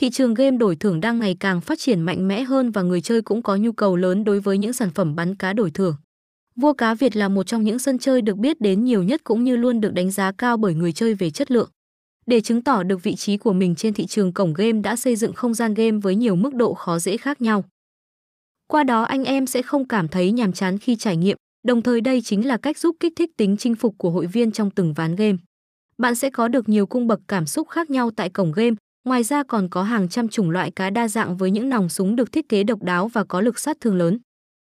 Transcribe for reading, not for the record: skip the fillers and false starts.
Thị trường game đổi thưởng đang ngày càng phát triển mạnh mẽ hơn và người chơi cũng có nhu cầu lớn đối với những sản phẩm bắn cá đổi thưởng. Vua cá Việt là một trong những sân chơi được biết đến nhiều nhất cũng như luôn được đánh giá cao bởi người chơi về chất lượng. Để chứng tỏ được vị trí của mình trên thị trường, cổng game đã xây dựng không gian game với nhiều mức độ khó dễ khác nhau. Qua đó anh em sẽ không cảm thấy nhàm chán khi trải nghiệm, đồng thời đây chính là cách giúp kích thích tính chinh phục của hội viên trong từng ván game. Bạn sẽ có được nhiều cung bậc cảm xúc khác nhau tại cổng game, ngoài ra còn có hàng trăm chủng loại cá đa dạng với những nòng súng được thiết kế độc đáo và có lực sát thương lớn.